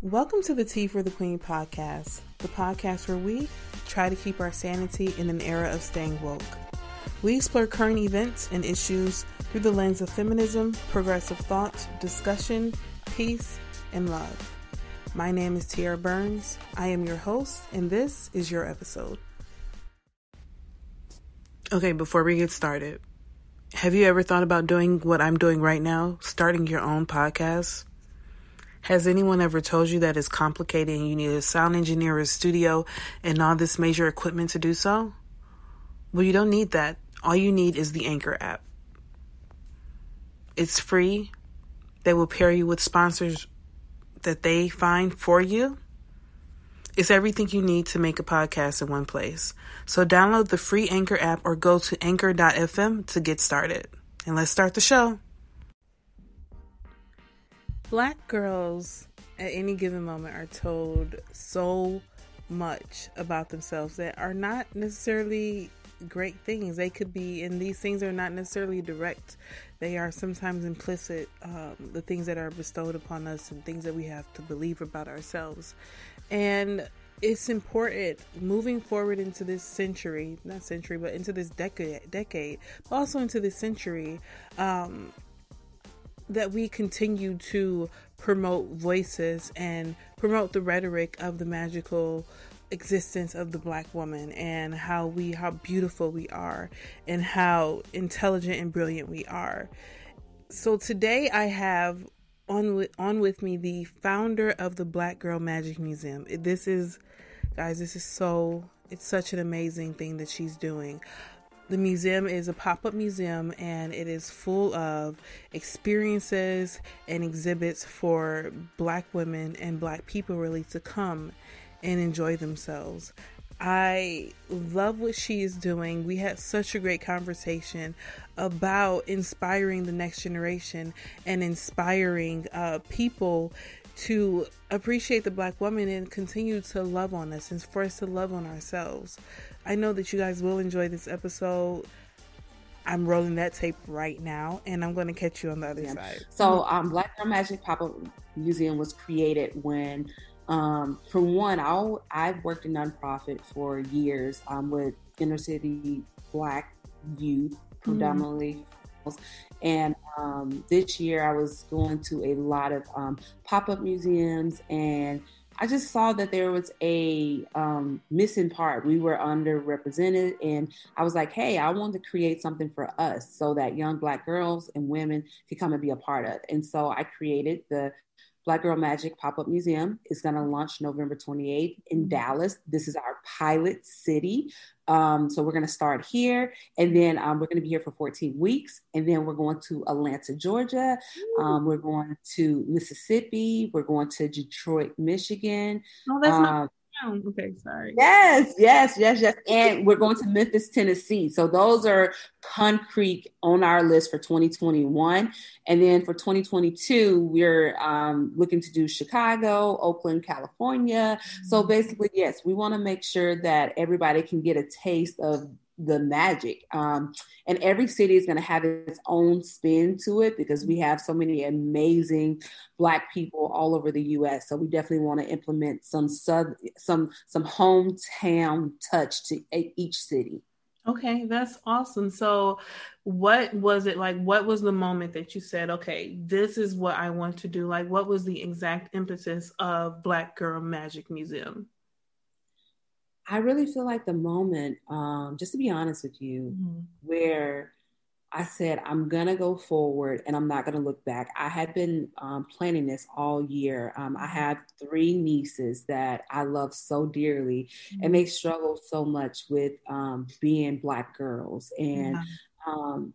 Welcome to the Tea for the Queen podcast, the podcast where we try to keep our sanity in an era of staying woke. We explore current events and issues through the lens of feminism, progressive thought, discussion, peace, and love. My name is Tierra Burns. I am your host, and this is your episode. Okay, before we get started, have you ever thought about doing what I'm doing right now, starting your own podcast? Has anyone ever told you that it's complicated and you need a sound engineer, a studio, and all this major equipment to do so? Well, you don't need that. All you need is the Anchor app. It's free. They will pair you with sponsors that they find for you. It's everything you need to make a podcast in one place. So download the free Anchor app or go to anchor.fm to get started. And let's start the show. Black girls at any given moment are told so much about themselves that are not necessarily great things. They could be, and these things are not necessarily direct. They are sometimes implicit, the things that are bestowed upon us and things that we have to believe about ourselves. And it's important moving forward into this century, not century, but into this decade, but also into this century, that we continue to promote voices and promote the rhetoric of the magical existence of the Black woman and how beautiful we are and how intelligent and brilliant we are. So today I have on with me the founder of the Black Girl Magic Museum. It's such an amazing thing that she's doing. The museum is a pop-up museum, and it is full of experiences and exhibits for Black women and Black people really to come and enjoy themselves. I love what she is doing. We had such a great conversation about inspiring the next generation and inspiring people to appreciate the Black woman and continue to love on us and for us to love on ourselves. I know that you guys will enjoy this episode. I'm rolling that tape right now, and I'm going to catch you on the other side. So Black Girl Magic Pop-Up Museum was created when, for one, I've worked in nonprofit for years with inner city Black youth, predominantly and this year I was going to a lot of pop-up museums, and I just saw that there was a missing part. We were underrepresented, and I was like, hey, I wanted to create something for us so that young Black girls and women could come and be a part of. And so I created the Black Girl Magic Pop-Up Museum. It's going to launch November 28th in Dallas. This is our pilot city. So we're going to start here, and then we're going to be here for 14 weeks. And then we're going to Atlanta, Georgia. We're going to Mississippi. We're going to Detroit, Michigan. Oh, that's not down. Okay, sorry. Yes. And we're going to Memphis, Tennessee. So those are concrete on our list for 2021. And then for 2022, we're looking to do Chicago, Oakland, California. So basically, yes, we want to make sure that everybody can get a taste of the magic. And every city is going to have its own spin to it because we have so many amazing Black people all over the U.S. So we definitely want to implement some hometown touch to each city. Okay, that's awesome. So what was it like? What was the moment that you said, okay, this is what I want to do? Like, what was the exact impetus of Black Girl Magic Museum? I really feel like the moment, just to be honest with you, where I said, I'm going to go forward and I'm not going to look back. I had been planning this all year. I have three nieces that I love so dearly, and they struggle so much with being Black girls. And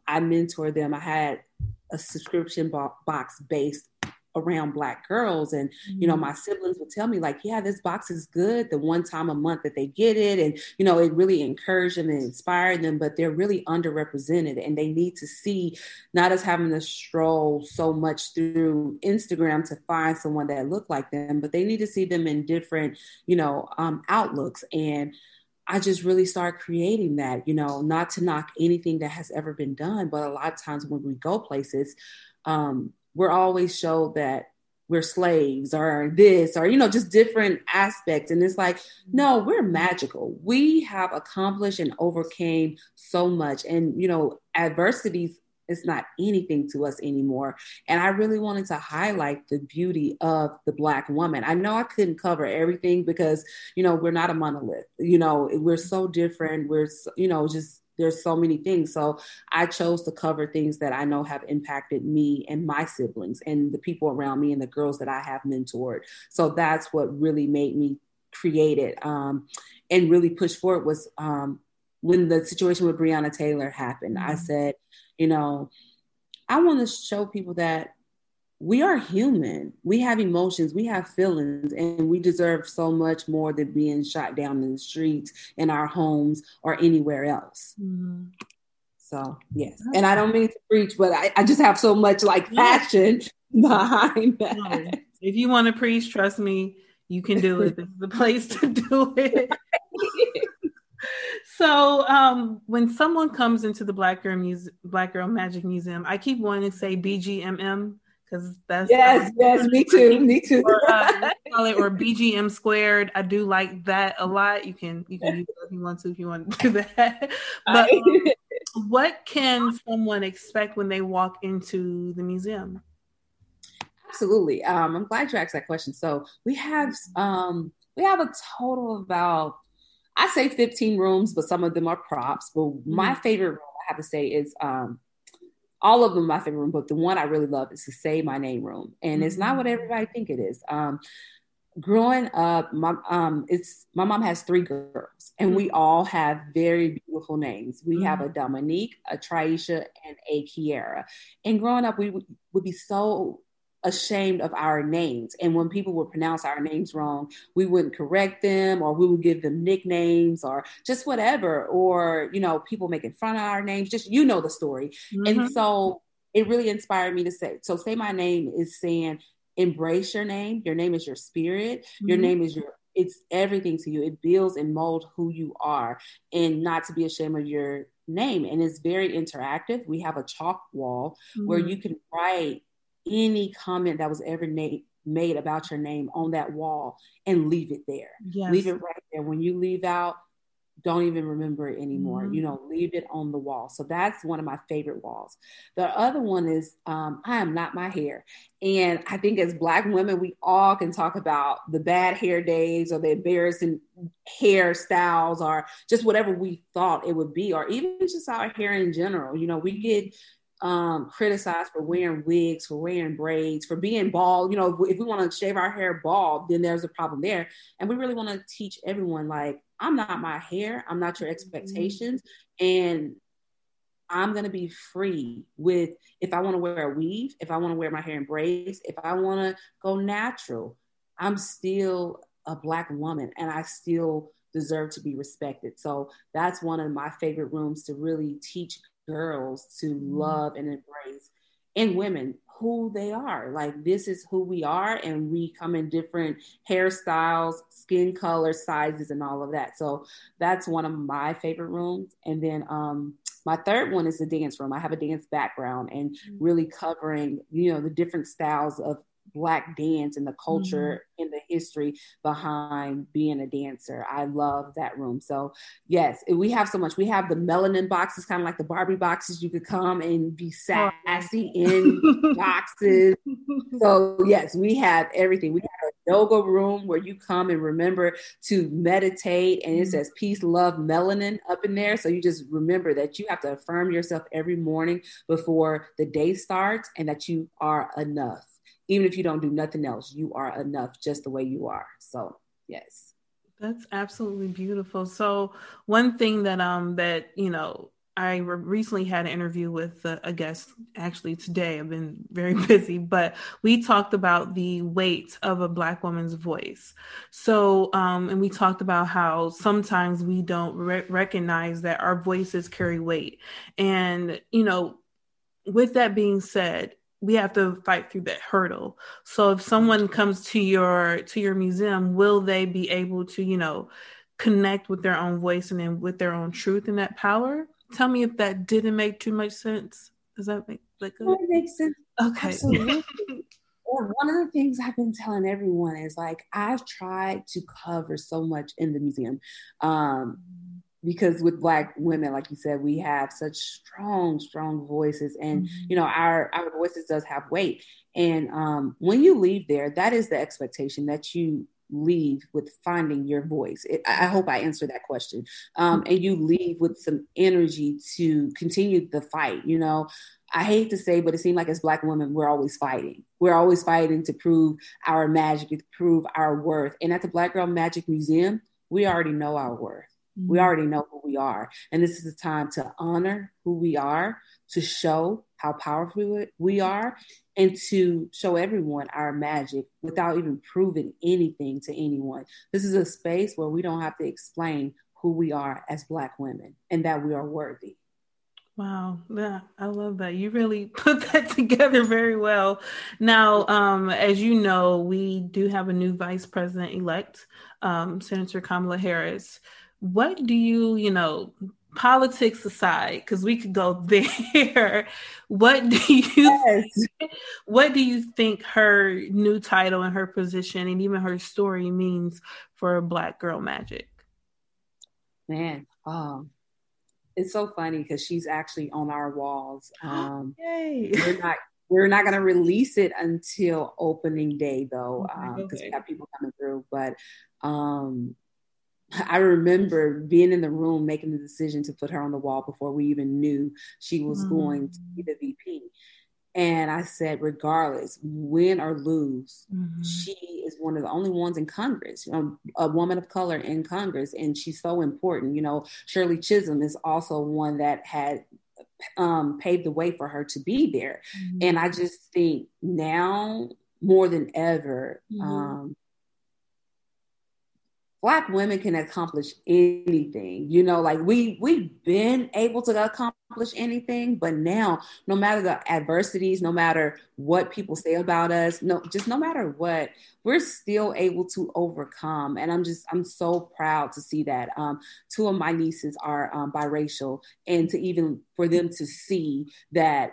I mentor them. I had a subscription box based around Black girls. And, you know, my siblings would tell me like, yeah, this box is good. The one time a month that they get it. And, you know, it really encouraged them and inspired them, but they're really underrepresented and they need to see not us having to stroll so much through Instagram to find someone that looked like them, but they need to see them in different, you know, outlooks. And I just really start creating that, you know, not to knock anything that has ever been done. But a lot of times when we go places, we're always showed that we're slaves or this or, you know, just different aspects. And it's like, no, we're magical. We have accomplished and overcame so much. And, you know, adversities, it's not anything to us anymore. And I really wanted to highlight the beauty of the Black woman. I know I couldn't cover everything because, you know, we're not a monolith, you know, we're so different. We're, you know, just, there's so many things. So I chose to cover things that I know have impacted me and my siblings and the people around me and the girls that I have mentored. So that's what really made me create it and really push forward was when the situation with Breonna Taylor happened. I said, you know, I want to show people that we are human. We have emotions, we have feelings, and we deserve so much more than being shot down in the streets, in our homes, or anywhere else. Mm-hmm. So, yes. Okay. And I don't mean to preach, but I just have so much like passion behind that. No. If you want to preach, trust me, you can do it. This is the place to do it. So when someone comes into the Black Girl Magic Museum, I keep wanting to say BGMM because that's me too. Or BGM squared. I do like that a lot. You can use it if you want to do that. But what can someone expect when they walk into the museum? Absolutely. I'm glad you asked that question. So we have a total of about, I say 15 rooms, but some of them are props. But my favorite room, I have to say, is all of them my favorite room, but the one I really love is the Say My Name room. And it's not what everybody think it is. Growing up, my mom has three girls, and we all have very beautiful names. We have a Dominique, a Triesha, and a Kiara. And growing up, we would be so ashamed of our names, and when people would pronounce our names wrong, we wouldn't correct them, or we would give them nicknames or just whatever, or, you know, people making fun of our names, just, you know, the story. And so it really inspired me to say, so Say My Name is saying, embrace your name. Your name is your spirit. Your name is it's everything to you. It builds and molds who you are, and not to be ashamed of your name. And it's very interactive. We have a chalk wall where you can write any comment that was ever made about your name on that wall and leave it there. Yes. Leave it right there. When you leave out, don't even remember it anymore. You know, leave it on the wall. So that's one of my favorite walls. The other one is I Am Not My Hair. And I think as Black women, we all can talk about the bad hair days or the embarrassing hairstyles or just whatever we thought it would be, or even just our hair in general. You know, we get criticized for wearing wigs, for wearing braids, for being bald. You know, if we want to shave our hair bald, then there's a problem there. And we really want to teach everyone, like, I'm not my hair. I'm not your expectations. And I'm going to be free with, if I want to wear a weave, if I want to wear my hair in braids, if I want to go natural, I'm still a Black woman and I still deserve to be respected. So that's one of my favorite rooms to really teach girls to love and embrace, and women, who they are. Like, this is who we are, and we come in different hairstyles, skin color, sizes, and all of that. So that's one of my favorite rooms. And then my third one is the dance room. I have a dance background, and really covering, you know, the different styles of Black dance and the culture and the history behind being a dancer. I love that room. So yes, we have so much. We have the melanin boxes, kind of like the Barbie boxes. You could come and be sassy in boxes. So yes, we have everything. We have a yoga room where you come and remember to meditate, and it says peace, love, melanin up in there. So you just remember that you have to affirm yourself every morning before the day starts, and that you are enough. Even if you don't do nothing else, you are enough just the way you are. So, yes. That's absolutely beautiful. So one thing that, you know, I recently had an interview with a guest, actually today. I've been very busy, but we talked about the weight of a Black woman's voice. So, and we talked about how sometimes we don't recognize that our voices carry weight. And, you know, with that being said, we have to fight through that hurdle. So if someone comes to your museum, will they be able to, you know, connect with their own voice and then with their own truth and that power? Tell me if that didn't make too much sense. Does that make good? That makes sense. Okay. Absolutely. One of the things I've been telling everyone is like, I've tried to cover so much in the museum. Because with Black women, like you said, we have such strong voices, and you know, our voices does have weight. And when you leave there, that is the expectation that you leave with, finding your voice. I hope I answered that question. And you leave with some energy to continue the fight. You know, I hate to say, but it seemed like as Black women, we're always fighting. We're always fighting to prove our magic, to prove our worth. And at the Black Girl Magic Museum, we already know our worth. We already know who we are. And this is the time to honor who we are, to show how powerful we are, and to show everyone our magic without even proving anything to anyone. This is a space where we don't have to explain who we are as Black women and that we are worthy. Wow. Yeah, I love that. You really put that together very well. Now, as you know, we do have a new vice president-elect, Senator Kamala Harris. What do you know, politics aside, because we could go there, what do you think her new title and her position and even her story means for Black Girl Magic? Man, it's so funny because she's actually on our walls. Yay. We're not going to release it until opening day, though, because we got people coming through. But I remember being in the room making the decision to put her on the wall before we even knew she was going to be the VP. And I said, regardless, win or lose, she is one of the only ones in Congress, a woman of color in Congress. And she's so important. You know, Shirley Chisholm is also one that had paved the way for her to be there. And I just think now more than ever, Black women can accomplish anything, you know, like we've been able to accomplish anything, but now no matter the adversities, no matter what people say about us, no matter what, we're still able to overcome. And I'm so proud to see that. Two of my nieces are biracial, and to even for them to see that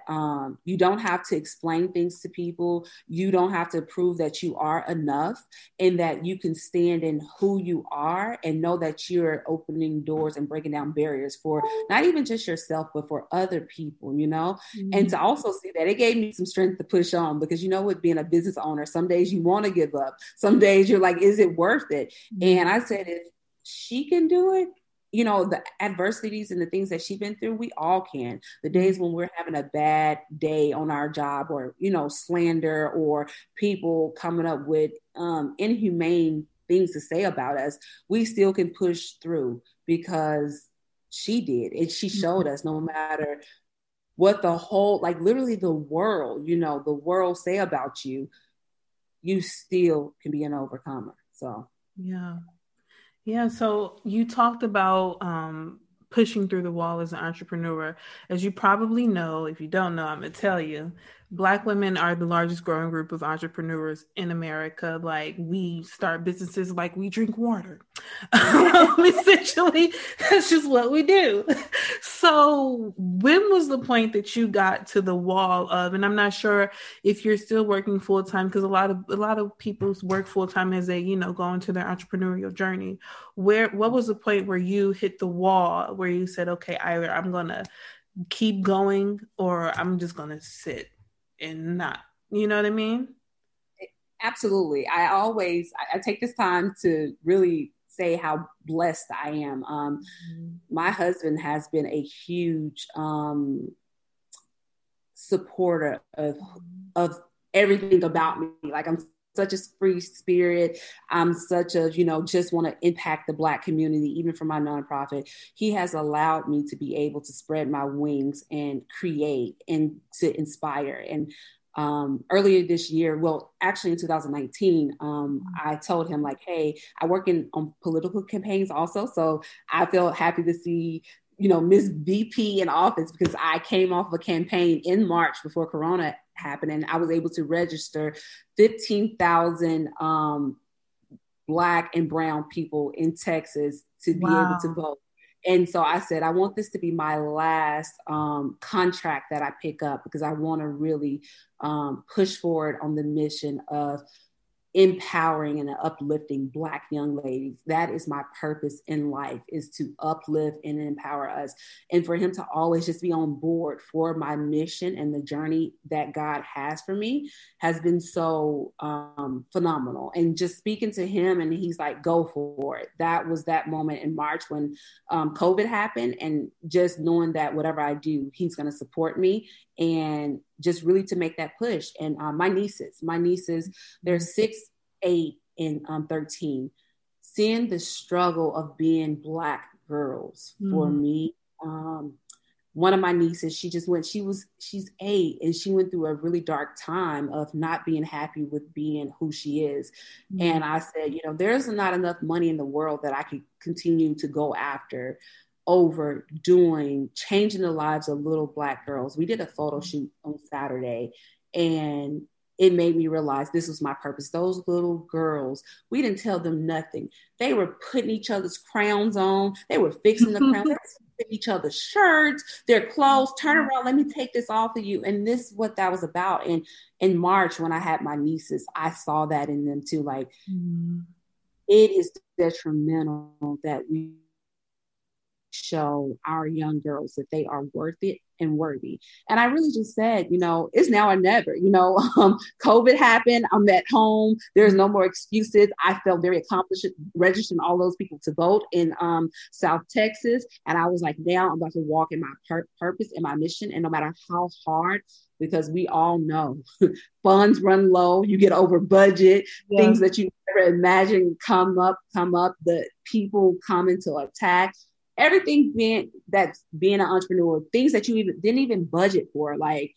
you don't have to explain things to people. You don't have to prove that you are enough, and that you can stand in who you are and know that you're opening doors and breaking down barriers for not even just yourself, but for other people, you know, and to also see that it gave me some strength to push on, because you know what, being a business owner, some days you want to give up. Some days you're like, is it worth it? And I said, if she can do it, you know, the adversities and the things that she's been through, we all can. The days when we're having a bad day on our job, or, you know, slander or people coming up with inhumane things to say about us, we still can push through, because she did. And she showed us no matter what the whole, like literally the world, you know, the world say about you, you still can be an overcomer. So, yeah. So you talked about, pushing through the wall as an entrepreneur. As you probably know, if you don't know, I'm going to tell you, Black women are the largest growing group of entrepreneurs in America. Like, we start businesses like we drink water. Essentially, that's just what we do. So when was the point that you got to the wall of, and I'm not sure if you're still working full-time, because a lot of people work full-time as they, you know, go into their entrepreneurial journey. What was the point where you hit the wall, where you said, okay, either I'm going to keep going or I'm just going to sit and not, you know what I mean? Absolutely. I take this time to really say how blessed I am. My husband has been a huge supporter of everything about me. Like, I'm such a free spirit. I'm such a, you know, just want to impact the Black community, even for my nonprofit. He has allowed me to be able to spread my wings and create and to inspire. And earlier this year, well, actually in 2019, I told him like, hey, I work on political campaigns also. So I feel happy to see, you know, Miss VP in office, because I came off a campaign in March before Corona happened, and I was able to register 15,000 Black and brown people in Texas to be able to vote. And so I said, I want this to be my last contract that I pick up, because I want to really push forward on the mission of empowering and uplifting Black young ladies. That is my purpose in life, is to uplift and empower us. And for him to always just be on board for my mission and the journey that God has for me has been so phenomenal. And just speaking to him, and he's like, go for it. That was that moment in March when COVID happened, and just knowing that whatever I do, he's going to support me, and just really to make that push. And my nieces, they're 6, 8, and 13. Seeing the struggle of being Black girls for me. One of my nieces, she's 8, and she went through a really dark time of not being happy with being who she is. And I said, you know, there's not enough money in the world that I could continue to go after changing the lives of little Black girls. We did a photo shoot on Saturday, and it made me realize this was my purpose. Those little girls, we didn't tell them nothing. They were putting each other's crowns on. They were fixing the crowns, each other's shirts, their clothes, turn around, let me take this off of you. And this is what that was about. And in March, when I had my nieces, I saw that in them too. Like, it is detrimental that we show our young girls that they are worth it and worthy. And I really just said, you know, it's now or never. You know, COVID happened. I'm at home. There's no more excuses. I felt very accomplished registering all those people to vote in South Texas. And I was like, now I'm about to walk in my purpose and my mission. And no matter how hard, because we all know funds run low, you get over budget, things that you never imagined come up, the people coming to attack. Everything being an entrepreneur, things that you didn't even budget for, like,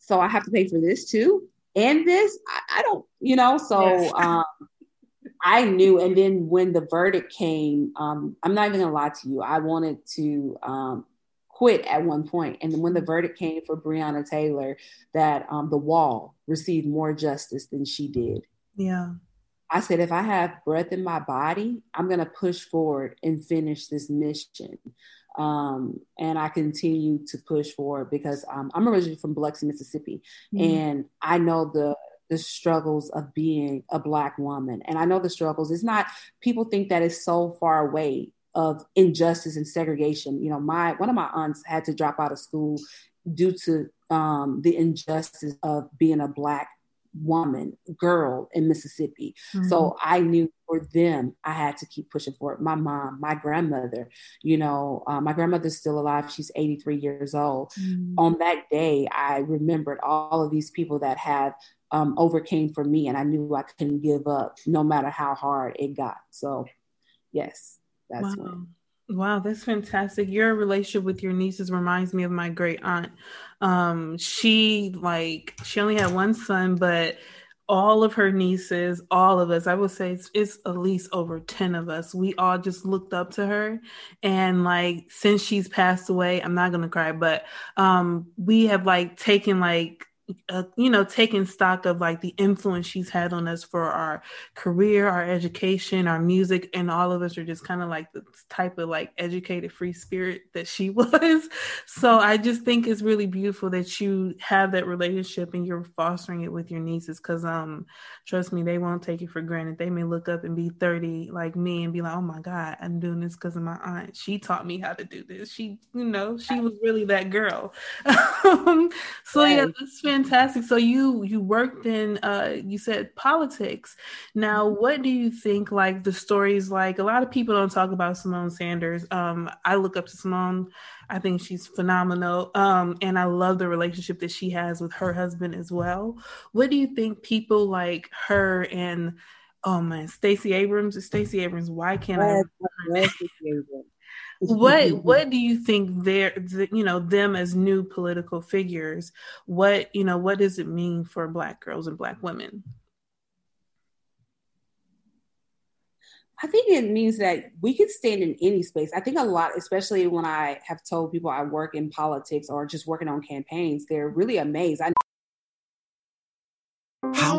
so I have to pay for this too, and this, I don't, you know, so I knew. And then when the verdict came, I'm not even gonna lie to you, I wanted to quit at one point. And then when the verdict came for Breonna Taylor, that the wall received more justice than she did. Yeah. I said, if I have breath in my body, I'm going to push forward and finish this mission. And I continue to push forward because I'm originally from Biloxi, Mississippi, and I know the struggles of being a Black woman. And I know the struggles. It's not, people think that it's so far away of injustice and segregation. You know, one of my aunts had to drop out of school due to the injustice of being a Black girl in Mississippi. So I knew for them, I had to keep pushing for it. My mom, my grandmother, you know, my grandmother's still alive. She's 83 years old. On that day, I remembered all of these people that have overcame for me, and I knew I couldn't give up no matter how hard it got. So yes, that's when. Wow, that's fantastic. Your relationship with your nieces reminds me of my great aunt. She only had one son, but all of her nieces, all of us, I would say it's at least over 10 of us. We all just looked up to her. And like, since she's passed away, I'm not going to cry, but we have like taken taking stock of like the influence she's had on us for our career, our education, our music, and all of us are just kind of like the type of like educated free spirit that she was. So I just think it's really beautiful that you have that relationship and you're fostering it with your nieces, because trust me, they won't take it for granted. They may look up and be 30 like me and be like, oh my God, I'm doing this because of my aunt. She taught me how to do this. She was really that girl. So yeah, that's fantastic. fantastic. So you worked in, you said politics. Now, what do you think, like, the stories, like, a lot of people don't talk about Simone Sanders. I look up to Simone. I think she's phenomenal. And I love the relationship that she has with her husband as well. What do you think people like her and, oh man, Stacey Abrams, why can't I remember her name? What do you think them as new political figures, what does it mean for Black girls and Black women? I think it means that we can stand in any space. I think a lot, especially when I have told people I work in politics or just working on campaigns, they're really amazed. How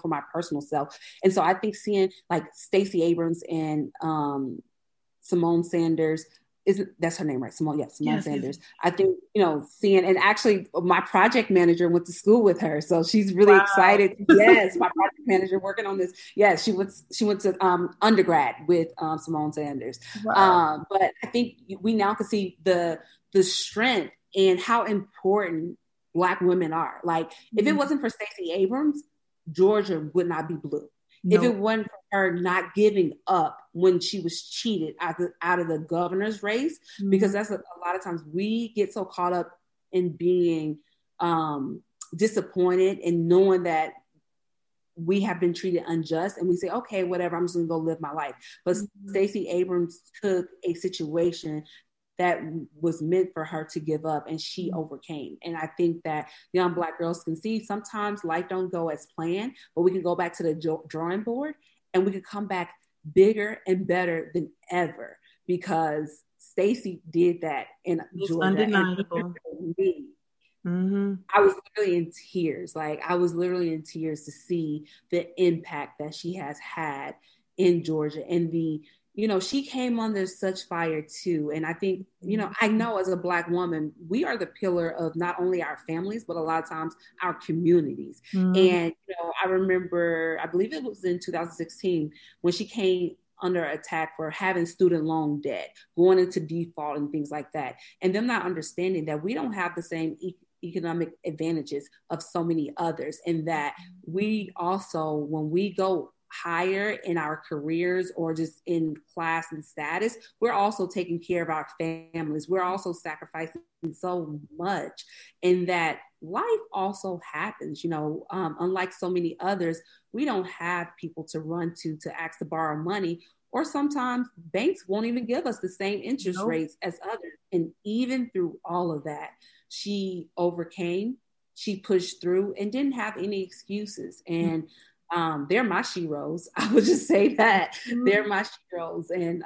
For my personal self. And so I think seeing like Stacey Abrams and Simone Sanders, that's her name, right? Simone, yeah, Simone Sanders. I think, seeing, and actually my project manager went to school with her. So she's really excited. Yes, my project manager working on this. Yes, she went to undergrad with Simone Sanders. Wow. But I think we now can see the strength and how important Black women are. Like, if it wasn't for Stacey Abrams, Georgia would not be blue. No. If it wasn't for her not giving up when she was cheated out of the governor's race, because that's a lot of times we get so caught up in being disappointed and knowing that we have been treated unjust, and we say, okay, whatever, I'm just going to go live my life. But Stacey Abrams took a situation that was meant for her to give up, and she overcame. And I think that young Black girls can see sometimes life don't go as planned, but we can go back to the drawing board and we can come back bigger and better than ever, because Stacey did that in Georgia. Undeniable. I was literally in tears. Like, I was literally in tears to see the impact that she has had in Georgia, and she came under such fire too. And I think, I know as a Black woman, we are the pillar of not only our families, but a lot of times our communities. And, I remember, I believe it was in 2016 when she came under attack for having student loan debt, going into default and things like that. And them not understanding that we don't have the same economic advantages of so many others. And that we also, when we go higher in our careers or just in class and status, we're also taking care of our families. We're also sacrificing so much, and that life also happens, unlike so many others, we don't have people to run to ask to borrow money, or sometimes banks won't even give us the same interest rates as others. And even through all of that, she overcame, she pushed through, and didn't have any excuses. And they're my sheroes. I would just say that they're my sheroes. And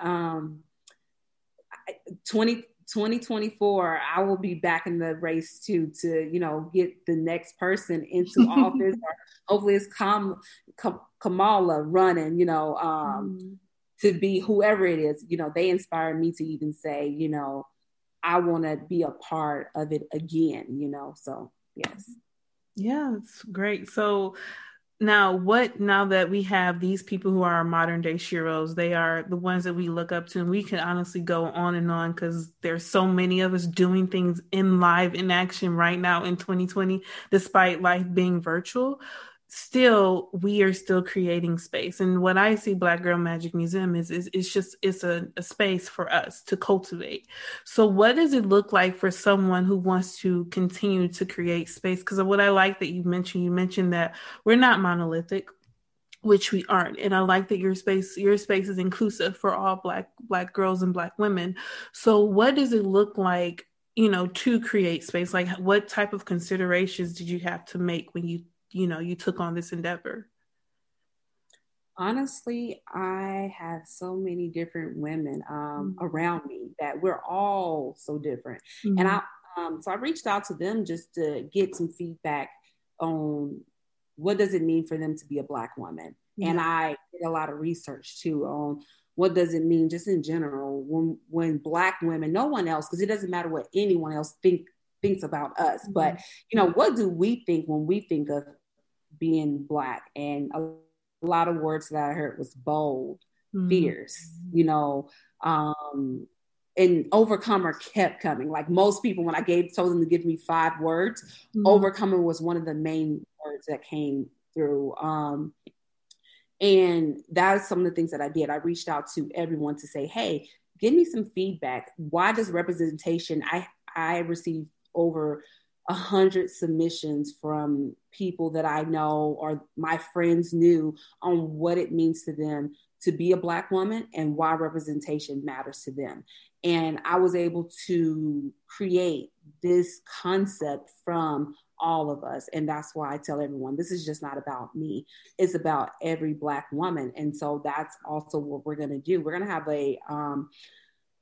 2024, I will be back in the race too, to get the next person into office. Or hopefully it's Kamala running, to be whoever it is. They inspired me to even say, I want to be a part of it again, so yes. Yeah, it's great. So, now that we have these people who are our modern day sheroes, they are the ones that we look up to, and we can honestly go on and on, because there's so many of us doing things in live, in action right now in 2020, despite life being virtual. Still, we are still creating space. And what I see Black Girl Magic Museum is it's just, it's a space for us to cultivate. So what does it look like for someone who wants to continue to create space? Because of what I like that you mentioned that we're not monolithic, which we aren't. And I like that your space is inclusive for all Black girls and Black women. So what does it look like, to create space? Like, what type of considerations did you have to make when you took on this endeavor? Honestly, I have so many different women around me that we're all so different. And I So I reached out to them just to get some feedback on what does it mean for them to be a Black woman. Mm-hmm. And I did a lot of research too on what does it mean just in general when Black women, no one else, because it doesn't matter what anyone else thinks about us, mm-hmm. but what do we think when we think of being Black? And a lot of words that I heard was bold, mm-hmm. fierce, and overcomer kept coming. Like most people, when I told them to give me 5 words, mm-hmm. overcomer was one of the main words that came through. And that's some of the things that I did. I reached out to everyone to say, hey, give me some feedback. Why does representation, I received over 100 submissions from people that I know or my friends knew on what it means to them to be a Black woman and why representation matters to them. And I was able to create this concept from all of us. And that's why I tell everyone, this is just not about me. It's about every Black woman. And so that's also what we're going to do. We're going to have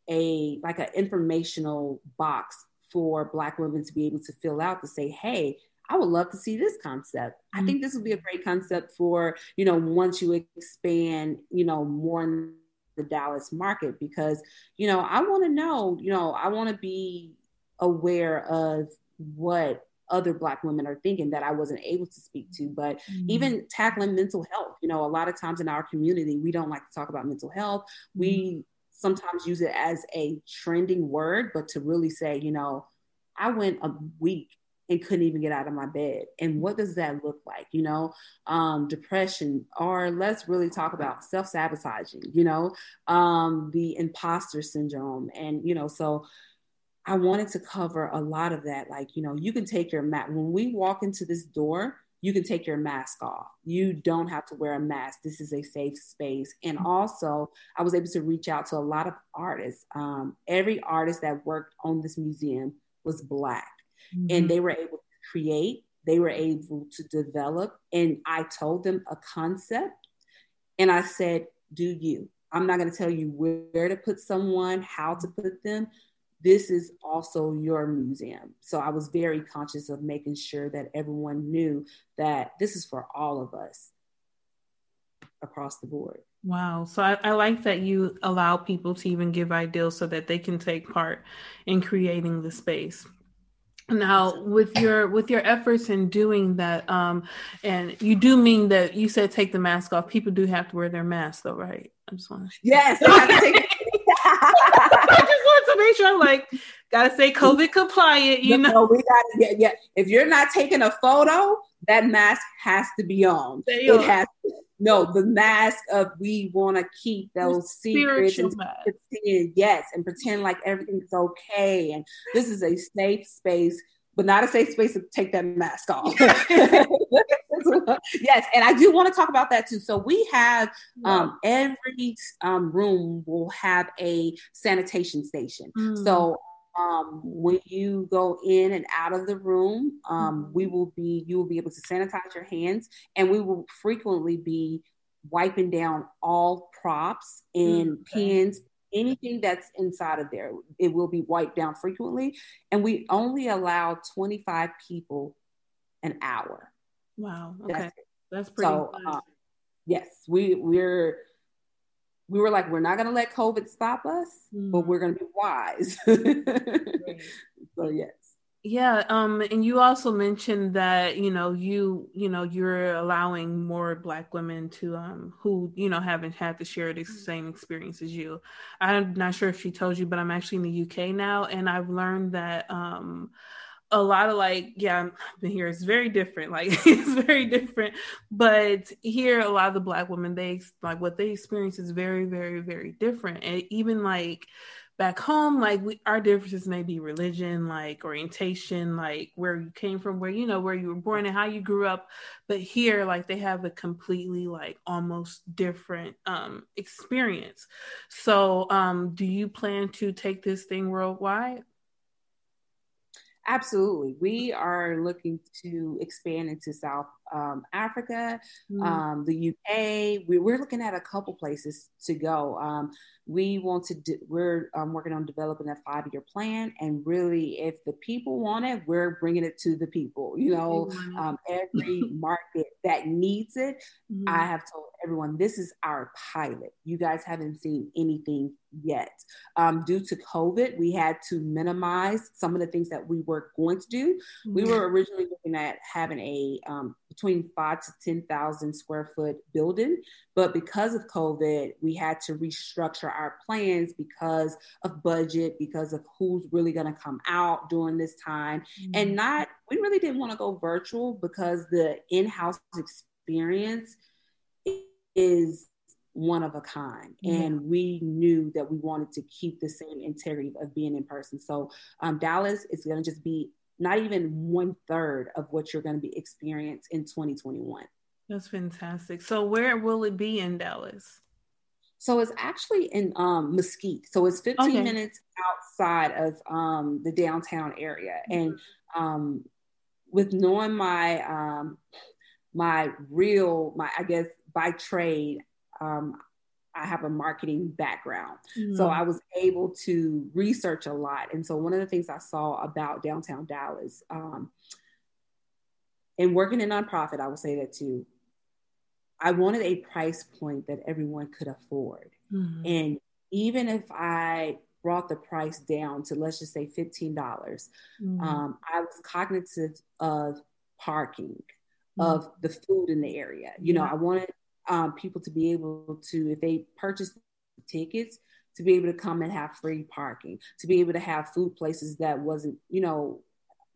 an informational box for Black women to be able to fill out to say, hey, I would love to see this concept. I think this would be a great concept for, once you expand, more in the Dallas market, because, I want to know, I want to be aware of what other Black women are thinking that I wasn't able to speak to, but even tackling mental health, a lot of times in our community, we don't like to talk about mental health. We sometimes use it as a trending word, but to really say, I went a week and couldn't even get out of my bed. And what does that look like? Depression, or let's really talk about self-sabotaging, the imposter syndrome. And, so I wanted to cover a lot of that. Like, you can take your mask. When we walk into this door, you can take your mask off. You don't have to wear a mask. This is a safe space. And also I was able to reach out to a lot of artists. Every artist that worked on this museum was Black. Mm-hmm. And they were able to create, they were able to develop. And I told them a concept and I said, do you, I'm not going to tell you where to put someone, how to put them. This is also your museum. So I was very conscious of making sure that everyone knew that this is for all of us across the board. Wow. So I like that you allow people to even give ideas so that they can take part in creating the space. Now, with your efforts in doing that, and you do mean that you said take the mask off. People do have to wear their mask, though, right? Yes. They have to take it. I just want to make sure. I'm like, gotta stay COVID compliant. We gotta. Yeah. If you're not taking a photo, that mask has to be on. It has. The mask of we want to keep those secrets and pretend, and pretend like everything's okay. And this is a safe space, but not a safe space to take that mask off. Yes. And I do want to talk about that too. So we have every room will have a sanitation station. Mm. So when you go in and out of the room, you will be able to sanitize your hands, and we will frequently be wiping down all props and pens, anything that's inside of there. It will be wiped down frequently, and we only allow 25 people an hour. Wow. Okay. That's pretty nice. Yes, we were like, we're not going to let COVID stop us, but we're going to be wise. So yes. Yeah. And you also mentioned that, you're allowing more Black women to, who, haven't had to share the same experience as you. I'm not sure if she told you, but I'm actually in the UK now. And I've learned that, a lot of I've been here. It's very different. It's very different. But here, a lot of the Black women, they what they experience is very, very, very different. And even back home, our differences may be religion, orientation, where you came from, where, where you were born and how you grew up. But here, they have a completely, almost different experience. So do you plan to take this thing worldwide? Absolutely. We are looking to expand into South Africa, the UK. We're looking at a couple places to go. We're working on developing a 5-year plan. And really, if the people want it, we're bringing it to the people. You know, every market that needs it. Mm-hmm. I have told everyone, this is our pilot. You guys haven't seen anything yet. Due to COVID, we had to minimize some of the things that we were going to do. Mm-hmm. We were originally looking at having a between 5,000 to 10,000 square foot building, but because of COVID, we had to restructure our plans because of budget, because of who's really going to come out during this time, mm-hmm. and not. We really didn't want to go virtual because the in-house experience is one of a kind, mm-hmm. and we knew that we wanted to keep the same integrity of being in person. So Dallas is going to just be not even 1/3 of what you're going to be experienced in 2021. That's fantastic. So where will it be in Dallas? So it's actually in Mesquite. So it's 15 minutes outside of the downtown area. Mm-hmm. And with knowing my, by trade, I have a marketing background. Mm-hmm. So I was able to research a lot. And so one of the things I saw about downtown Dallas, and working in nonprofit, I will say that too, I wanted a price point that everyone could afford. Mm-hmm. And even if I brought the price down to, let's just say $15, mm-hmm. I was cognizant of parking, mm-hmm. of the food in the area. You know, I wanted people to be able to, if they purchased tickets, to be able to come and have free parking, to be able to have food places that wasn't, you know,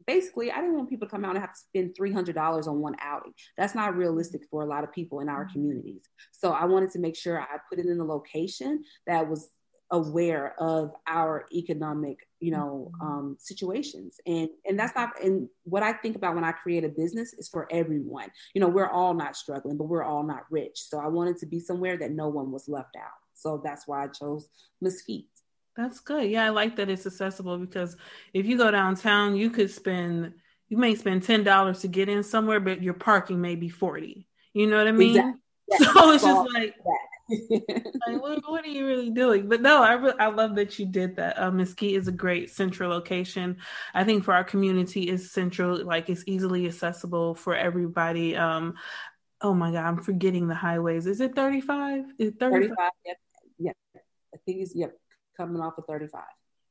basically, I didn't want people to come out and have to spend $300 on one outing. That's not realistic for a lot of people in our communities. So I wanted to make sure I put it in a location that was aware of our economic, you know, situations. And that's not, and what I think about when I create a business is for everyone. You know, we're all not struggling, but we're all not rich. So I wanted to be somewhere that no one was left out. So that's why I chose Mesquite. That's good. Yeah, I like that it's accessible because if you go downtown, you may spend $10 to get in somewhere, but your parking may be $40. You know what I mean? Exactly. So it's just like, like what are you really doing? But no, I love that you did that. Mesquite is a great central location. I think for our community is central, like it's easily accessible for everybody. Oh my God, I'm forgetting the highways. Is it 35? Is it 35? 35, yep. I think it's, yep. Coming off of 35.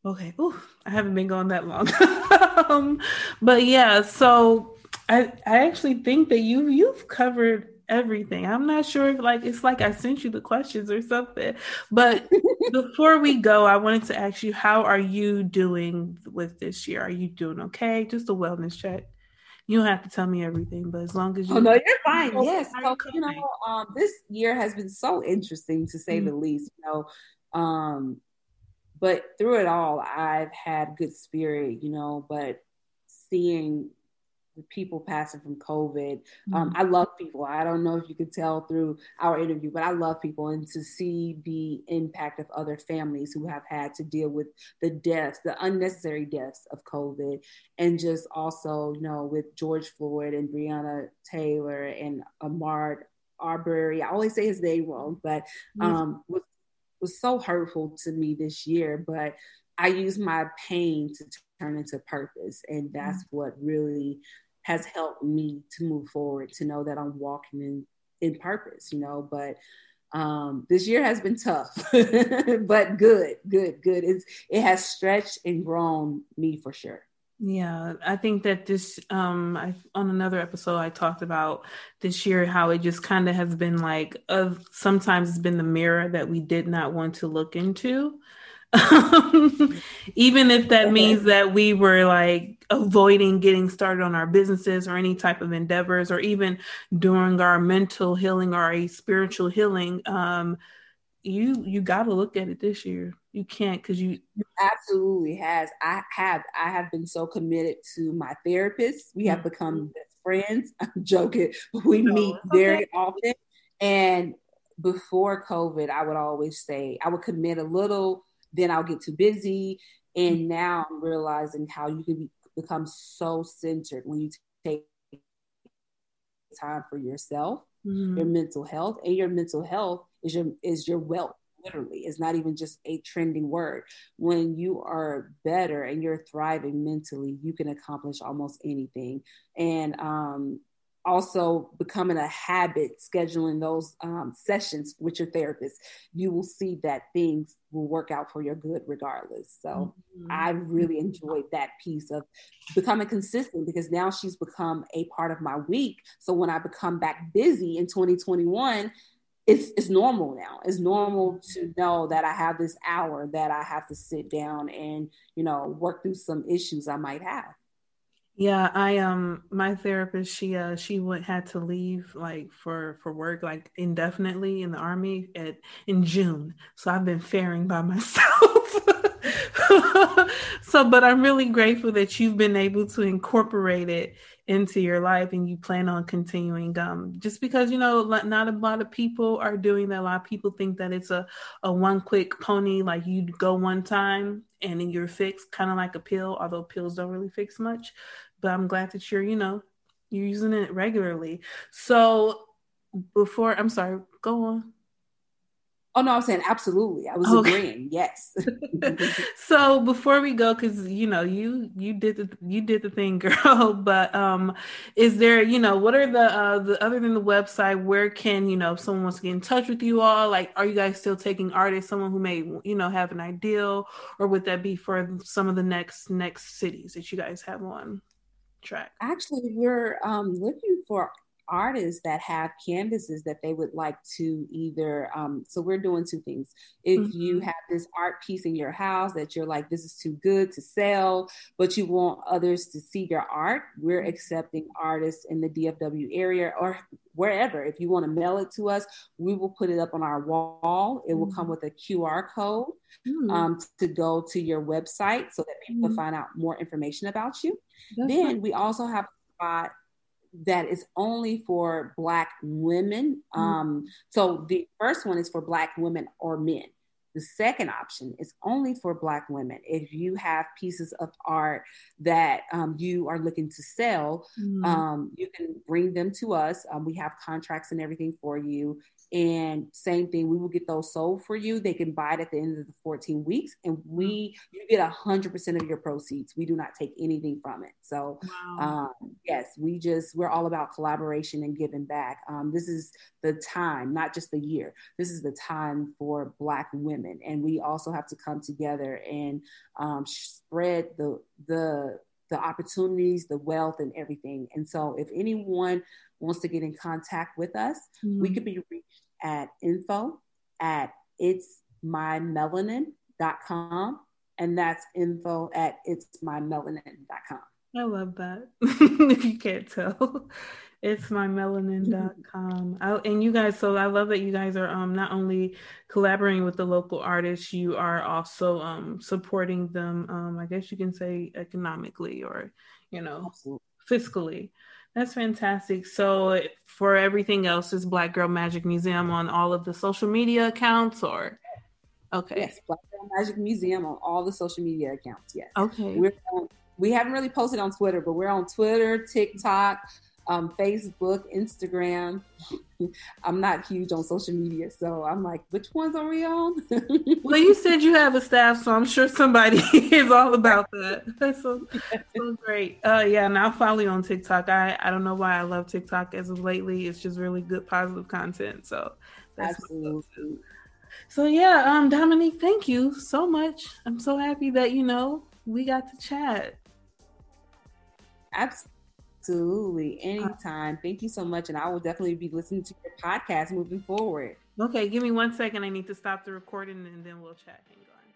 Okay. Ooh, I haven't been going that long. But yeah, so I actually think that you've covered everything. I'm not sure if it's like I sent you the questions or something, but before we go, I wanted to ask you, how are you doing with this year? Are you doing okay? Just a wellness check. You don't have to tell me everything, but as long as you... Oh, no, you're fine. Yes. So, you know, this year has been so interesting to say the least, you know, but through it all, I've had good spirit, you know, but seeing the people passing from COVID, I love people. I don't know if you could tell through our interview, but I love people. And to see the impact of other families who have had to deal with the deaths, the unnecessary deaths of COVID, and just also, you know, with George Floyd and Breonna Taylor and Ahmaud Arbery, I always say his name wrong, but was so hurtful to me this year, but I used my pain to turn into purpose. And that's what really has helped me to move forward, to know that I'm walking in purpose, you know, but this year has been tough, but good. It has stretched and grown me for sure. Yeah, I think that this, on another episode, I talked about this year, how it just kind of has been sometimes it's been the mirror that we did not want to look into. Even if that means that we were avoiding getting started on our businesses or any type of endeavors, or even during our mental healing or a spiritual healing, you got to look at it this year. You can't, because you absolutely has. I have been so committed to my therapist. We have become best friends. I'm joking. We meet very often. And before COVID, I would always say I would commit a little, then I'll get too busy. And now I'm realizing how you can become so centered when you take time for yourself, your mental health, and your mental health is your wealth. Literally, it's not even just a trending word. When you are better and you're thriving mentally, you can accomplish almost anything. And also becoming a habit, scheduling those sessions with your therapist, you will see that things will work out for your good regardless. So I really enjoyed that piece of becoming consistent, because now she's become a part of my week. So when I become back busy in 2021, it's normal now. It's normal to know that I have this hour that I have to sit down and, you know, work through some issues I might have. Yeah, I my therapist, she had to leave like for work like indefinitely in the army in June. So I've been faring by myself. But I'm really grateful that you've been able to incorporate it into your life, and you plan on continuing. Just because, you know, not a lot of people are doing that. A lot of people think that it's a one quick pony, like you go one time and then you're fixed, kind of like a pill, although pills don't really fix much. But I'm glad that you're using it regularly. So I'm sorry, go on. Oh, no, I'm saying absolutely. I was agreeing. Yes. So before we go, because, you know, you did the thing, girl. But is there, you know, what are the other than the website, where can, you know, if someone wants to get in touch with you all, like, are you guys still taking artists, someone who may, you know, have an ideal, or would that be for some of the next cities that you guys have on track? Actually, we're looking for artists that have canvases that they would like to either so we're doing two things. If you have this art piece in your house that you're like, this is too good to sell, but you want others to see your art, we're accepting artists in the DFW area or wherever. If you want to mail it to us, we will put it up on our wall. It will come with a QR code to go to your website so that people can find out more information about you. We also have a spot that is only for Black women. So the first one is for Black women or men. The second option is only for Black women. If you have pieces of art that you are looking to sell, you can bring them to us. We have contracts and everything for you. And same thing, we will get those sold for you. They can buy it at the end of the 14 weeks. And you get 100% of your proceeds. We do not take anything from it. So yes, we're all about collaboration and giving back. This is the time, not just the year. This is the time for Black women. And we also have to come together and spread the opportunities, the wealth, and everything. And so if anyone wants to get in contact with us, we could be reached at info@itsmymelanin.com. And that's info@itsmymelanin.com. I love that. If you can't tell, itsmymelanin.com. And you guys, so I love that you guys are not only collaborating with the local artists, you are also supporting them, I guess you can say economically or, you know, fiscally. That's fantastic. So for everything else, is Black Girl Magic Museum on all of the social media accounts, or? Okay. Yes, Black Girl Magic Museum on all the social media accounts, yes. Okay. We haven't really posted on Twitter, but we're on Twitter, TikTok, Facebook, Instagram. I'm not huge on social media, so I'm like, which ones are we on? Well, you said you have a staff, so I'm sure somebody is all about that. That's so great. Yeah, and I'll follow you on TikTok. I don't know why I love TikTok as of lately. It's just really good, positive content. So that's absolutely. So yeah, Dominique, thank you so much. I'm so happy that, you know, we got to chat. Absolutely. Absolutely. Anytime. Thank you so much. And I will definitely be listening to your podcast moving forward. Okay. Give me 1 second. I need to stop the recording and then we'll chat. Hang on.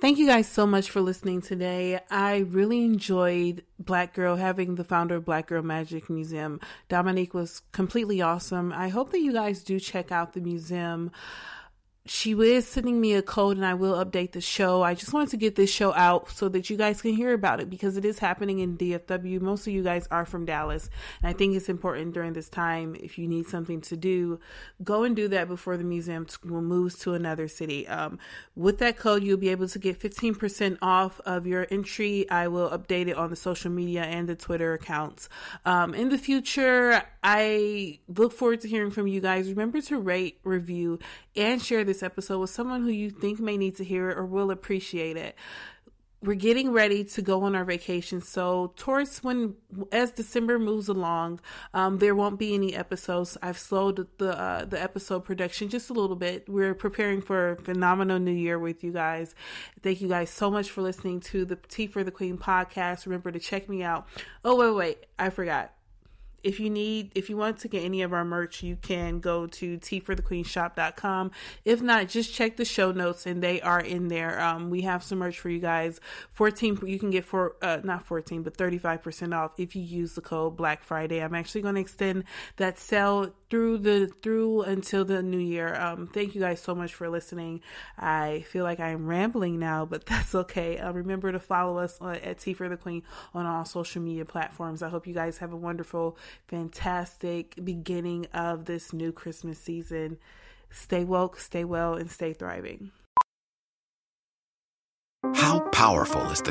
Thank you guys so much for listening today. I really enjoyed Black Girl, having the founder of Black Girl Magic Museum. Dominique was completely awesome. I hope that you guys do check out the museum. she is sending me a code, and I will update the show. I just wanted to get this show out so that you guys can hear about it, because it is happening in DFW. Most of you guys are from Dallas, and I think it's important during this time, if you need something to do, go and do that before the museum moves to another city. With that code, you'll be able to get 15% off of your entry. I will update it on the social media and the Twitter accounts. In the future, I look forward to hearing from you guys. Remember to rate, review, and share this episode with someone who you think may need to hear it or will appreciate it. We're getting ready to go on our vacation. So towards as December moves along, there won't be any episodes. I've slowed the episode production just a little bit. We're preparing for a phenomenal new year with you guys. Thank you guys so much for listening to the Tea for the Queen podcast. Remember to check me out. Oh, wait, I forgot. If you want to get any of our merch, you can go to teaforthequeenshop.com. If not, just check the show notes and they are in there. We have some merch for you guys. You can get not 14, but 35% off if you use the code Black Friday. I'm actually going to extend that sale through until the new year. Thank you guys so much for listening. I feel like I'm rambling now, but that's okay. Remember to follow us at Tea for the Queen on all social media platforms. I hope you guys have a wonderful, fantastic beginning of this new Christmas season. Stay woke, stay well, and stay thriving. How powerful is the